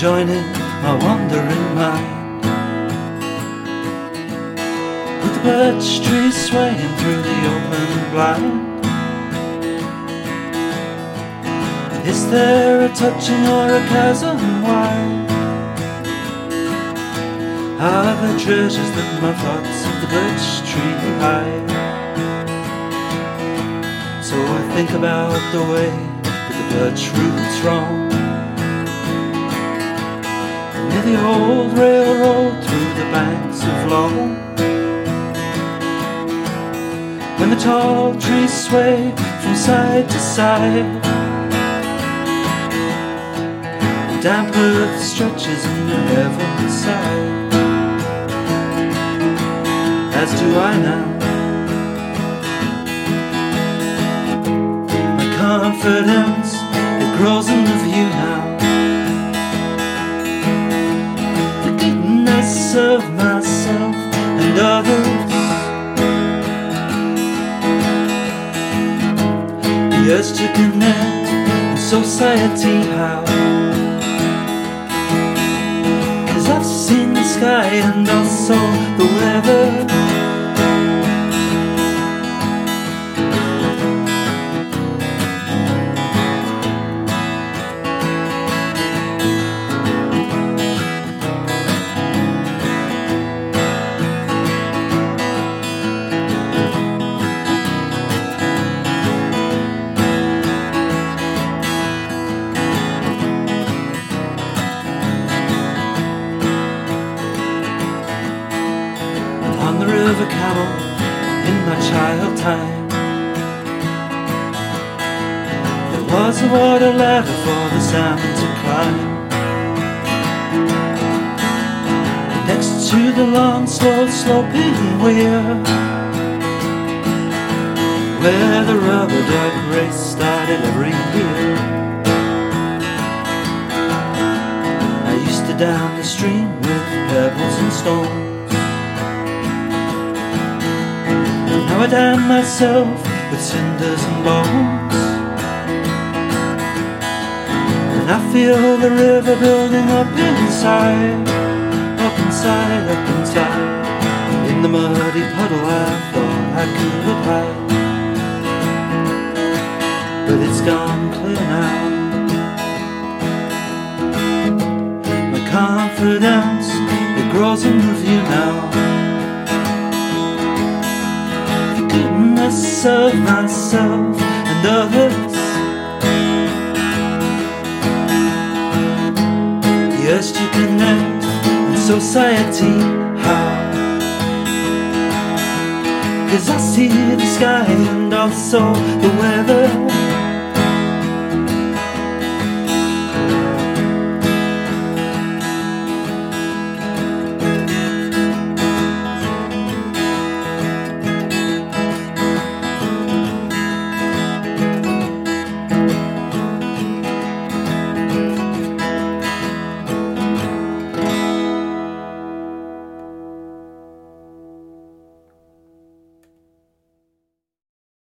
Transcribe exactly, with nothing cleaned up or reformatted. joining my wandering mind, with the birch trees swaying through the open blind. Is there a touching or a chasm wide? Are the treasures that my thoughts of the birch tree hide? So I think about the way that the birch roots roam near the old railroad through the banks of Long. When the tall trees sway from side to side, damp earth stretches in the heaven's side, as do I now. My confidence, it grows in the view now, the goodness of myself and others, the urge to connect in society how. I've seen the sky and also the weather. Where the rubber duck race started every year, I used to down the stream with pebbles and stones. Now I dam myself with cinders and bones, and I feel the river building up inside, up inside, up inside. In the muddy puddle I thought I could hide, but it's gone clear now. My confidence, it grows in review now, the goodness of myself and others, the urge to connect in society how. Cause I see the sky and also the weather.